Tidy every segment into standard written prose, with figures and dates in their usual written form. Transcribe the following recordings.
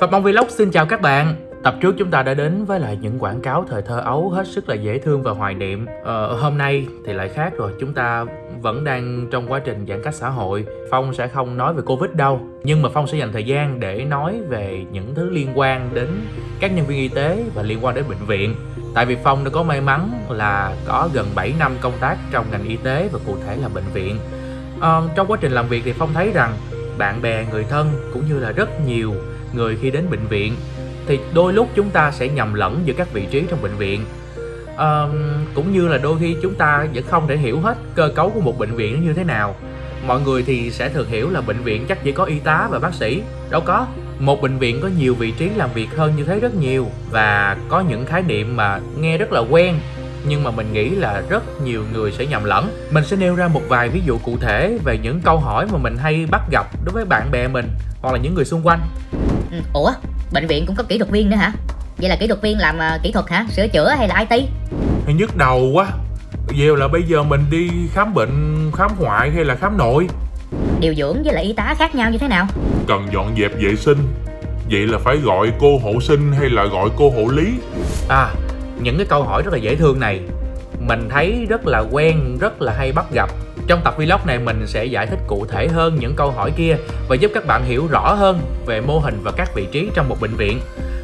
Phong Vlog xin chào các bạn. Tập trước chúng ta đã đến với lại những quảng cáo thời thơ ấu hết sức là dễ thương và hoài niệm. Hôm nay thì lại khác rồi, chúng ta vẫn đang trong quá trình giãn cách xã hội. Phong sẽ không nói về Covid đâu, nhưng mà Phong sẽ dành thời gian để nói về những thứ liên quan đến các nhân viên y tế và liên quan đến bệnh viện. Tại vì Phong đã có may mắn là có gần 7 năm công tác trong ngành y tế và cụ thể là bệnh viện. Trong quá trình làm việc thì Phong thấy rằng bạn bè, người thân cũng như là rất nhiều người khi đến bệnh viện thì đôi lúc chúng ta sẽ nhầm lẫn giữa các vị trí trong bệnh viện, cũng như là đôi khi chúng ta vẫn không thể hiểu hết cơ cấu của một bệnh viện như thế nào. Mọi người thì sẽ thường hiểu là bệnh viện chắc chỉ có y tá và bác sĩ. Đâu có, một bệnh viện có nhiều vị trí làm việc hơn như thế rất nhiều, và có những khái niệm mà nghe rất là quen nhưng mà mình nghĩ là rất nhiều người sẽ nhầm lẫn. Mình sẽ nêu ra một vài ví dụ cụ thể về những câu hỏi mà mình hay bắt gặp đối với bạn bè mình hoặc là những người xung quanh. Ủa, bệnh viện cũng có kỹ thuật viên nữa hả? Vậy là kỹ thuật viên làm kỹ thuật hả? Sửa chữa hay là IT? Nhức đầu quá. Vậy là bây giờ mình đi khám bệnh, khám ngoại hay là khám nội? Điều dưỡng với lại y tá khác nhau như thế nào? Cần dọn dẹp vệ sinh, vậy là phải gọi cô hộ sinh hay là gọi cô hộ lý? Những cái câu hỏi rất là dễ thương này mình thấy rất là quen, rất là hay bắt gặp. Trong tập vlog này mình sẽ giải thích cụ thể hơn những câu hỏi kia và giúp các bạn hiểu rõ hơn về mô hình và các vị trí trong một bệnh viện.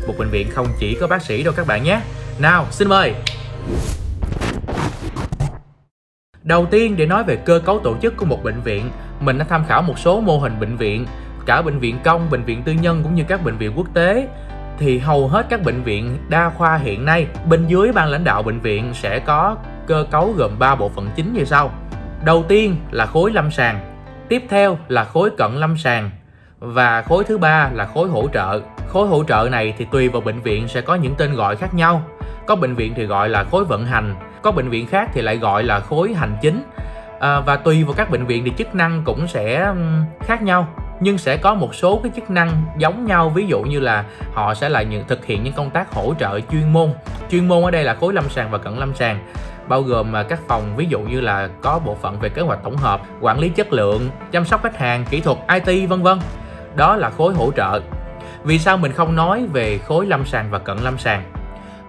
Một bệnh viện không chỉ có bác sĩ đâu các bạn nhé. Nào, xin mời. Đầu tiên, để nói về cơ cấu tổ chức của một bệnh viện, mình đã tham khảo một số mô hình bệnh viện, cả bệnh viện công, bệnh viện tư nhân cũng như các bệnh viện quốc tế. Thì hầu hết các bệnh viện đa khoa hiện nay, bên dưới ban lãnh đạo bệnh viện sẽ có cơ cấu gồm 3 bộ phận chính như sau. Đầu tiên là khối lâm sàng, tiếp theo là khối cận lâm sàng, và khối thứ ba là khối hỗ trợ. Khối hỗ trợ này thì tùy vào bệnh viện sẽ có những tên gọi khác nhau. Có bệnh viện thì gọi là khối vận hành, có bệnh viện khác thì lại gọi là khối hành chính. Và tùy vào các bệnh viện thì chức năng cũng sẽ khác nhau, nhưng sẽ có một số cái chức năng giống nhau, ví dụ như là họ sẽ là thực hiện những công tác hỗ trợ chuyên môn. Chuyên môn ở đây là khối lâm sàng và cận lâm sàng, bao gồm các phòng, ví dụ như là có bộ phận về kế hoạch tổng hợp, quản lý chất lượng, chăm sóc khách hàng, kỹ thuật, IT vân vân. Đó là khối hỗ trợ. Vì sao mình không nói về khối lâm sàng và cận lâm sàng?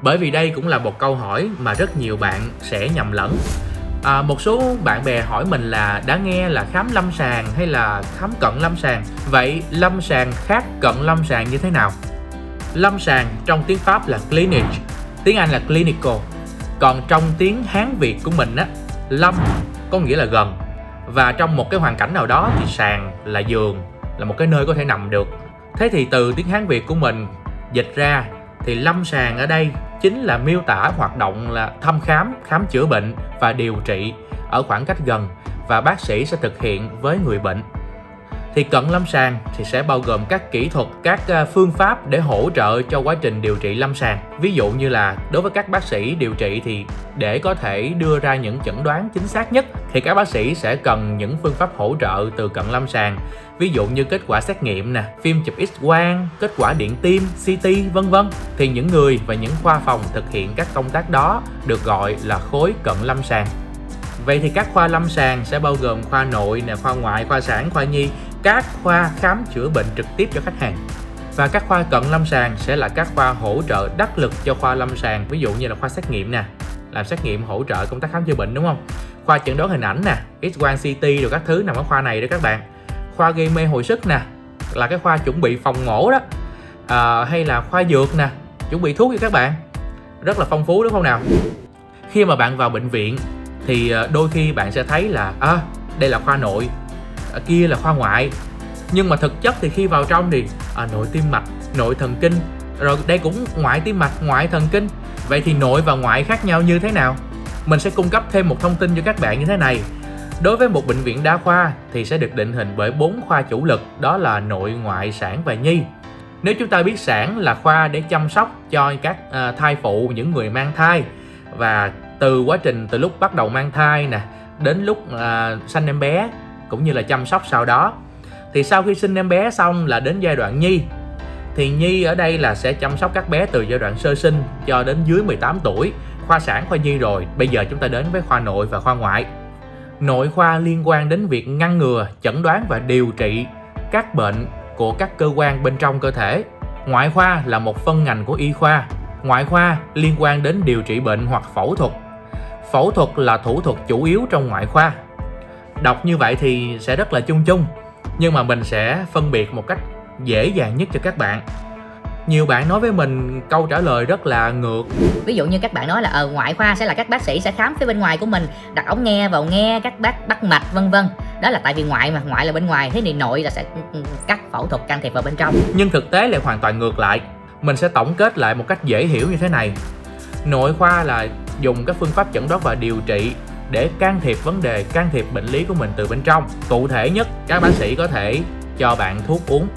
Bởi vì đây cũng là một câu hỏi mà rất nhiều bạn sẽ nhầm lẫn. Một số bạn bè hỏi mình là đã nghe là khám lâm sàng hay là khám cận lâm sàng, vậy lâm sàng khác cận lâm sàng như thế nào? Lâm sàng trong tiếng Pháp là clinic, tiếng Anh là clinical. Còn trong tiếng Hán Việt của mình á, lâm có nghĩa là gần, và trong một cái hoàn cảnh nào đó thì sàng là giường, là một cái nơi có thể nằm được. Thế thì từ tiếng Hán Việt của mình dịch ra thì lâm sàng ở đây chính là miêu tả hoạt động là thăm khám, khám chữa bệnh và điều trị ở khoảng cách gần, và bác sĩ sẽ thực hiện với người bệnh. Thì cận lâm sàng thì sẽ bao gồm các kỹ thuật, các phương pháp để hỗ trợ cho quá trình điều trị lâm sàng. Ví dụ như là đối với các bác sĩ điều trị thì để có thể đưa ra những chẩn đoán chính xác nhất thì các bác sĩ sẽ cần những phương pháp hỗ trợ từ cận lâm sàng. Ví dụ như kết quả xét nghiệm nè, phim chụp X-quang, kết quả điện tim, CT vân vân. Thì những người và những khoa phòng thực hiện các công tác đó được gọi là khối cận lâm sàng. Vậy thì các khoa lâm sàng sẽ bao gồm khoa nội nè, khoa ngoại, khoa sản, khoa nhi, các khoa khám chữa bệnh trực tiếp cho khách hàng. Và các khoa cận lâm sàng sẽ là các khoa hỗ trợ đắc lực cho khoa lâm sàng, ví dụ như là khoa xét nghiệm nè, làm xét nghiệm hỗ trợ công tác khám chữa bệnh đúng không? Khoa chẩn đoán hình ảnh nè, X-quang, CT rồi các thứ nằm ở khoa này đó các bạn. Khoa gây mê hồi sức nè, là cái khoa chuẩn bị phòng mổ đó, hay là khoa dược nè, chuẩn bị thuốc cho các bạn. Rất là phong phú đúng không nào? Khi mà bạn vào bệnh viện thì đôi khi bạn sẽ thấy là đây là khoa nội, ở kia là khoa ngoại, nhưng mà thực chất thì khi vào trong thì nội tim mạch, nội thần kinh, rồi đây cũng ngoại tim mạch, ngoại thần kinh. Vậy thì nội và ngoại khác nhau như thế nào? Mình sẽ cung cấp thêm một thông tin cho các bạn như thế này. Đối với một bệnh viện đa khoa thì sẽ được định hình bởi 4 khoa chủ lực, đó là nội, ngoại, sản và nhi. Nếu chúng ta biết sản là khoa để chăm sóc cho các thai phụ, những người mang thai, và từ lúc bắt đầu mang thai nè đến lúc sanh em bé, cũng như là chăm sóc sau đó. Thì sau khi sinh em bé xong là đến giai đoạn nhi. Thì nhi ở đây là sẽ chăm sóc các bé từ giai đoạn sơ sinh cho đến dưới 18 tuổi. Khoa sản, khoa nhi rồi, bây giờ chúng ta đến với khoa nội và khoa ngoại. Nội khoa liên quan đến việc ngăn ngừa, chẩn đoán và điều trị các bệnh của các cơ quan bên trong cơ thể. Ngoại khoa là một phân ngành của y khoa. Ngoại khoa liên quan đến điều trị bệnh hoặc phẫu thuật. Phẫu thuật là thủ thuật chủ yếu trong ngoại khoa. Đọc như vậy thì sẽ rất là chung chung, nhưng mà mình sẽ phân biệt một cách dễ dàng nhất cho các bạn. Nhiều bạn nói với mình câu trả lời rất là ngược. Ví dụ như các bạn nói là ngoại khoa sẽ là các bác sĩ sẽ khám phía bên ngoài của mình, đặt ống nghe vào nghe, các bác bắt mạch vân vân. Đó là tại vì ngoại mà, ngoại là bên ngoài, thế thì nội là sẽ cắt phẫu thuật can thiệp vào bên trong. Nhưng thực tế lại hoàn toàn ngược lại. Mình sẽ tổng kết lại một cách dễ hiểu như thế này. Nội khoa là dùng các phương pháp chẩn đoán và điều trị để can thiệp vấn đề, can thiệp bệnh lý của mình từ bên trong. Cụ thể nhất, các bác sĩ có thể cho bạn thuốc uống.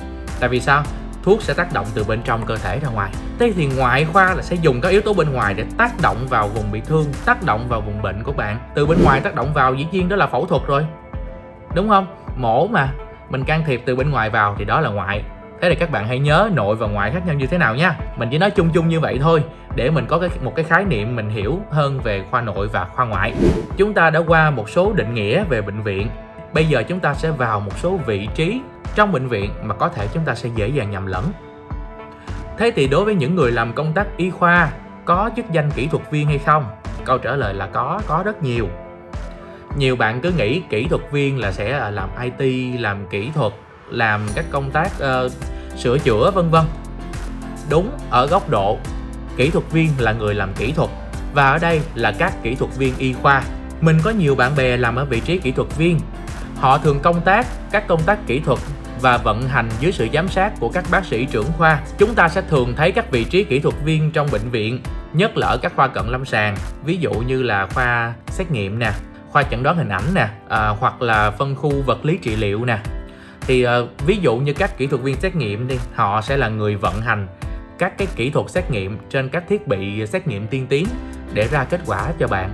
Tại vì sao? Thuốc sẽ tác động từ bên trong cơ thể ra ngoài. Thế thì ngoại khoa là sẽ dùng các yếu tố bên ngoài để tác động vào vùng bị thương, tác động vào vùng bệnh của bạn. Từ bên ngoài tác động vào dĩ nhiên đó là phẫu thuật rồi, đúng không? Mổ mà, mình can thiệp từ bên ngoài vào thì đó là ngoại. Thế thì các bạn hãy nhớ nội và ngoại khác nhau như thế nào nha. Mình chỉ nói chung chung như vậy thôi, để mình có một cái khái niệm mình hiểu hơn về khoa nội và khoa ngoại. Chúng ta đã qua một số định nghĩa về bệnh viện. Bây giờ chúng ta sẽ vào một số vị trí trong bệnh viện mà có thể chúng ta sẽ dễ dàng nhầm lẫn. Thế thì đối với những người làm công tác y khoa, có chức danh kỹ thuật viên hay không? Câu trả lời là có rất nhiều. Nhiều bạn cứ nghĩ kỹ thuật viên là sẽ làm IT, làm kỹ thuật, làm các công tác sửa chữa vân vân. Đúng, ở góc độ kỹ thuật viên là người làm kỹ thuật, và ở đây là các kỹ thuật viên y khoa. Mình có nhiều bạn bè làm ở vị trí kỹ thuật viên. Họ thường công tác các công tác kỹ thuật và vận hành dưới sự giám sát của các bác sĩ trưởng khoa. Chúng ta sẽ thường thấy các vị trí kỹ thuật viên trong bệnh viện, nhất là ở các khoa cận lâm sàng, ví dụ như là khoa xét nghiệm nè, khoa chẩn đoán hình ảnh nè, hoặc là phân khu vật lý trị liệu nè. Thì ví dụ như các kỹ thuật viên xét nghiệm đi, họ sẽ là người vận hành các cái kỹ thuật xét nghiệm trên các thiết bị xét nghiệm tiên tiến để ra kết quả cho bạn.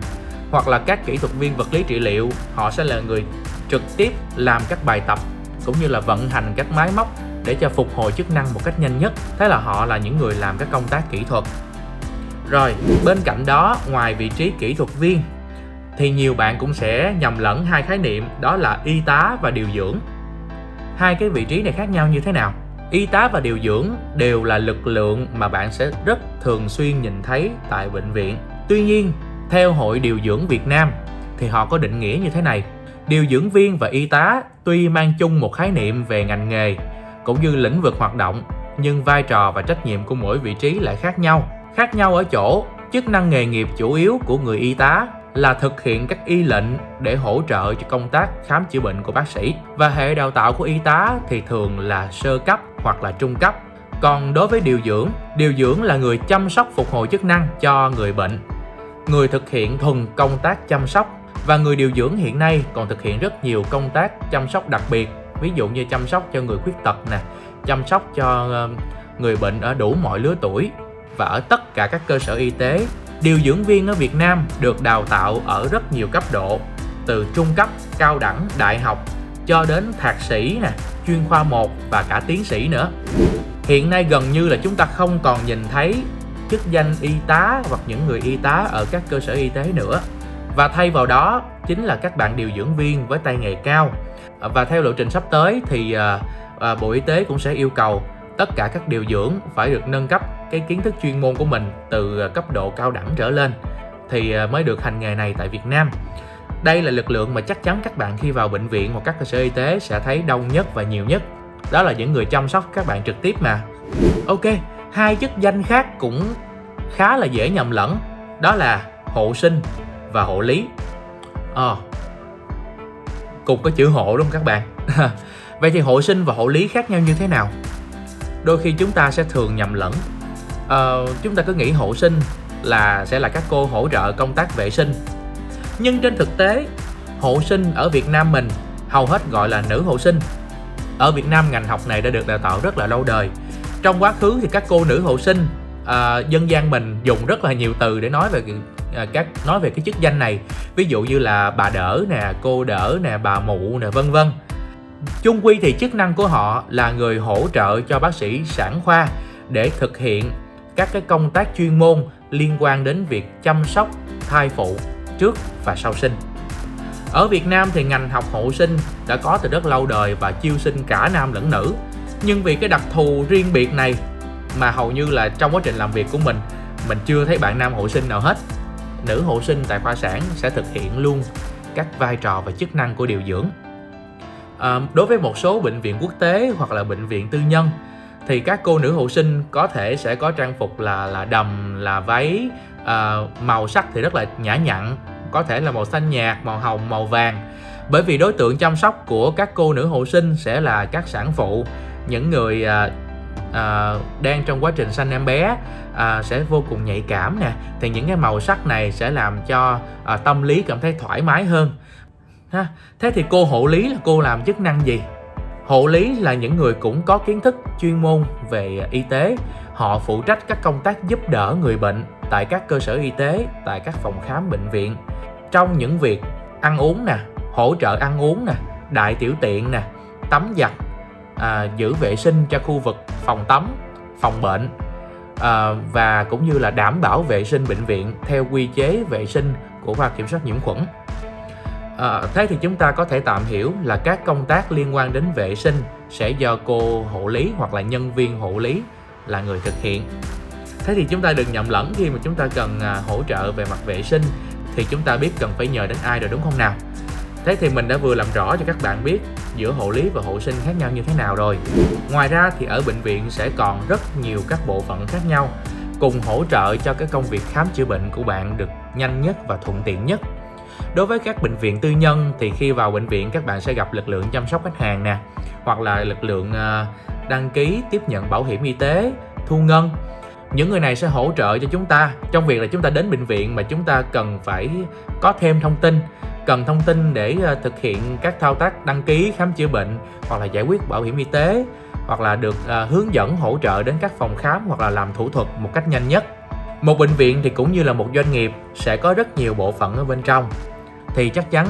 Hoặc là các kỹ thuật viên vật lý trị liệu, họ sẽ là người trực tiếp làm các bài tập cũng như là vận hành các máy móc để cho phục hồi chức năng một cách nhanh nhất. Thế là họ là những người làm các công tác kỹ thuật. Rồi, bên cạnh đó, ngoài vị trí kỹ thuật viên thì nhiều bạn cũng sẽ nhầm lẫn hai khái niệm, đó là y tá và điều dưỡng. Hai cái vị trí này khác nhau như thế nào? Y tá và điều dưỡng đều là lực lượng mà bạn sẽ rất thường xuyên nhìn thấy tại bệnh viện. Tuy nhiên, theo Hội Điều dưỡng Việt Nam thì họ có định nghĩa như thế này. Điều dưỡng viên và y tá tuy mang chung một khái niệm về ngành nghề cũng như lĩnh vực hoạt động, nhưng vai trò và trách nhiệm của mỗi vị trí lại khác nhau. Khác nhau ở chỗ, chức năng nghề nghiệp chủ yếu của người y tá là thực hiện các y lệnh để hỗ trợ cho công tác khám chữa bệnh của bác sĩ, và hệ đào tạo của y tá thì thường là sơ cấp hoặc là trung cấp. Còn đối với điều dưỡng là người chăm sóc phục hồi chức năng cho người bệnh, người thực hiện thuần công tác chăm sóc. Và người điều dưỡng hiện nay còn thực hiện rất nhiều công tác chăm sóc đặc biệt, ví dụ như chăm sóc cho người khuyết tật nè, chăm sóc cho người bệnh ở đủ mọi lứa tuổi và ở tất cả các cơ sở y tế. Điều dưỡng viên ở Việt Nam được đào tạo ở rất nhiều cấp độ, từ trung cấp, cao đẳng, đại học cho đến thạc sĩ nè, chuyên khoa 1 và cả tiến sĩ nữa. Hiện nay gần như là chúng ta không còn nhìn thấy chức danh y tá hoặc những người y tá ở các cơ sở y tế nữa. Và thay vào đó chính là các bạn điều dưỡng viên với tay nghề cao. Và theo lộ trình sắp tới thì Bộ Y tế cũng sẽ yêu cầu tất cả các điều dưỡng phải được nâng cấp cái kiến thức chuyên môn của mình từ cấp độ cao đẳng trở lên thì mới được hành nghề này tại Việt Nam. Đây là lực lượng mà chắc chắn các bạn khi vào bệnh viện hoặc các cơ sở y tế sẽ thấy đông nhất và nhiều nhất. Đó là những người chăm sóc các bạn trực tiếp mà. Ok, hai chức danh khác cũng khá là dễ nhầm lẫn, đó là hộ sinh và hộ lý. Cục có chữ hộ đúng không các bạn? Vậy thì hộ sinh và hộ lý khác nhau như thế nào? Đôi khi chúng ta sẽ thường nhầm lẫn. Chúng ta cứ nghĩ hộ sinh là sẽ là các cô hỗ trợ công tác vệ sinh. Nhưng trên thực tế, hộ sinh ở Việt Nam mình hầu hết gọi là nữ hộ sinh. Ở Việt Nam ngành học này đã được đào tạo rất là lâu đời. Trong quá khứ thì các cô nữ hộ sinh, dân gian mình dùng rất là nhiều từ để nói về cái chức danh này, ví dụ như là bà đỡ nè, cô đỡ nè, bà mụ nè, vân vân. Chung quy thì chức năng của họ là người hỗ trợ cho bác sĩ sản khoa để thực hiện các cái công tác chuyên môn liên quan đến việc chăm sóc thai phụ trước và sau sinh. Ở Việt Nam thì ngành học hộ sinh đã có từ rất lâu đời và chiêu sinh cả nam lẫn nữ, nhưng vì cái đặc thù riêng biệt này mà hầu như là trong quá trình làm việc của mình chưa thấy bạn nam hộ sinh nào hết. Nữ hộ sinh tại khoa sản sẽ thực hiện luôn các vai trò và chức năng của điều dưỡng. Đối với một số bệnh viện quốc tế hoặc là bệnh viện tư nhân thì các cô nữ hộ sinh có thể sẽ có trang phục là đầm, là váy, màu sắc thì rất là nhã nhặn, có thể là màu xanh nhạt, màu hồng, màu vàng. Bởi vì đối tượng chăm sóc của các cô nữ hộ sinh sẽ là các sản phụ, những người đang trong quá trình sanh em bé sẽ vô cùng nhạy cảm nè. Thì những cái màu sắc này sẽ làm cho tâm lý cảm thấy thoải mái hơn ha. Thế thì cô hộ lý là cô làm chức năng gì? Hộ lý là những người cũng có kiến thức chuyên môn về y tế. Họ phụ trách các công tác giúp đỡ người bệnh tại các cơ sở y tế, tại các phòng khám bệnh viện, trong những việc ăn uống nè, hỗ trợ ăn uống nè, đại tiểu tiện nè, tắm giặt, giữ vệ sinh cho khu vực phòng tắm, phòng bệnh, và cũng như là đảm bảo vệ sinh bệnh viện theo quy chế vệ sinh của khoa kiểm soát nhiễm khuẩn. Thế thì chúng ta có thể tạm hiểu là các công tác liên quan đến vệ sinh sẽ do cô hộ lý hoặc là nhân viên hộ lý là người thực hiện. Thế thì chúng ta đừng nhầm lẫn khi mà chúng ta cần hỗ trợ về mặt vệ sinh thì chúng ta biết cần phải nhờ đến ai rồi, đúng không nào? Thế thì mình đã vừa làm rõ cho các bạn biết giữa hộ lý và hộ sinh khác nhau như thế nào rồi. Ngoài ra thì ở bệnh viện sẽ còn rất nhiều các bộ phận khác nhau cùng hỗ trợ cho cái công việc khám chữa bệnh của bạn được nhanh nhất và thuận tiện nhất. Đối với các bệnh viện tư nhân thì khi vào bệnh viện các bạn sẽ gặp lực lượng chăm sóc khách hàng nè, hoặc là lực lượng đăng ký tiếp nhận bảo hiểm y tế, thu ngân. Những người này sẽ hỗ trợ cho chúng ta trong việc là chúng ta đến bệnh viện mà chúng ta cần phải có thêm thông tin, cần thông tin để thực hiện các thao tác đăng ký khám chữa bệnh hoặc là giải quyết bảo hiểm y tế, hoặc là được hướng dẫn hỗ trợ đến các phòng khám hoặc là làm thủ thuật một cách nhanh nhất. Một bệnh viện thì cũng như là một doanh nghiệp sẽ có rất nhiều bộ phận ở bên trong, thì chắc chắn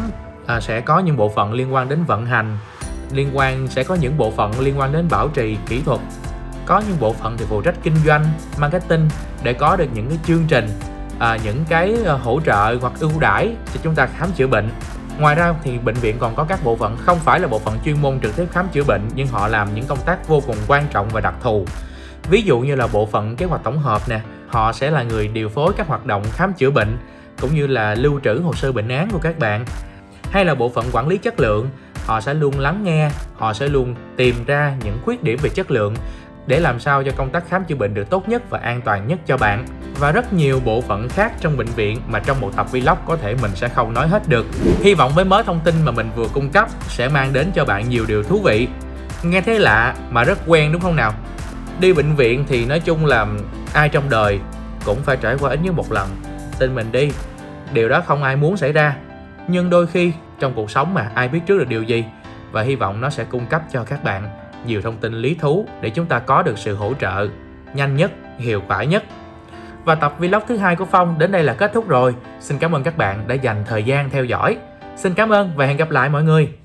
sẽ có những bộ phận liên quan đến vận hành, sẽ có những bộ phận liên quan đến bảo trì, kỹ thuật, có những bộ phận thì phụ trách kinh doanh, marketing để có được những cái chương trình, những cái hỗ trợ hoặc ưu đãi cho chúng ta khám chữa bệnh. Ngoài ra thì bệnh viện còn có các bộ phận không phải là bộ phận chuyên môn trực tiếp khám chữa bệnh nhưng họ làm những công tác vô cùng quan trọng và đặc thù. Ví dụ như là bộ phận kế hoạch tổng hợp nè, họ sẽ là người điều phối các hoạt động khám chữa bệnh cũng như là lưu trữ hồ sơ bệnh án của các bạn. Hay là bộ phận quản lý chất lượng, họ sẽ luôn lắng nghe, họ sẽ luôn tìm ra những khuyết điểm về chất lượng để làm sao cho công tác khám chữa bệnh được tốt nhất và an toàn nhất cho bạn. Và rất nhiều bộ phận khác trong bệnh viện mà trong một tập vlog có thể mình sẽ không nói hết được. Hy vọng với mớ thông tin mà mình vừa cung cấp sẽ mang đến cho bạn nhiều điều thú vị. Nghe thấy lạ mà rất quen đúng không nào? Đi bệnh viện thì nói chung là ai trong đời cũng phải trải qua ít nhất một lần. Tin mình đi, điều đó không ai muốn xảy ra. Nhưng đôi khi trong cuộc sống mà ai biết trước được điều gì. Và hy vọng nó sẽ cung cấp cho các bạn nhiều thông tin lý thú để chúng ta có được sự hỗ trợ nhanh nhất, hiệu quả nhất. Và tập vlog thứ 2 của Phong đến đây là kết thúc rồi. Xin cảm ơn các bạn đã dành thời gian theo dõi. Xin cảm ơn và hẹn gặp lại mọi người.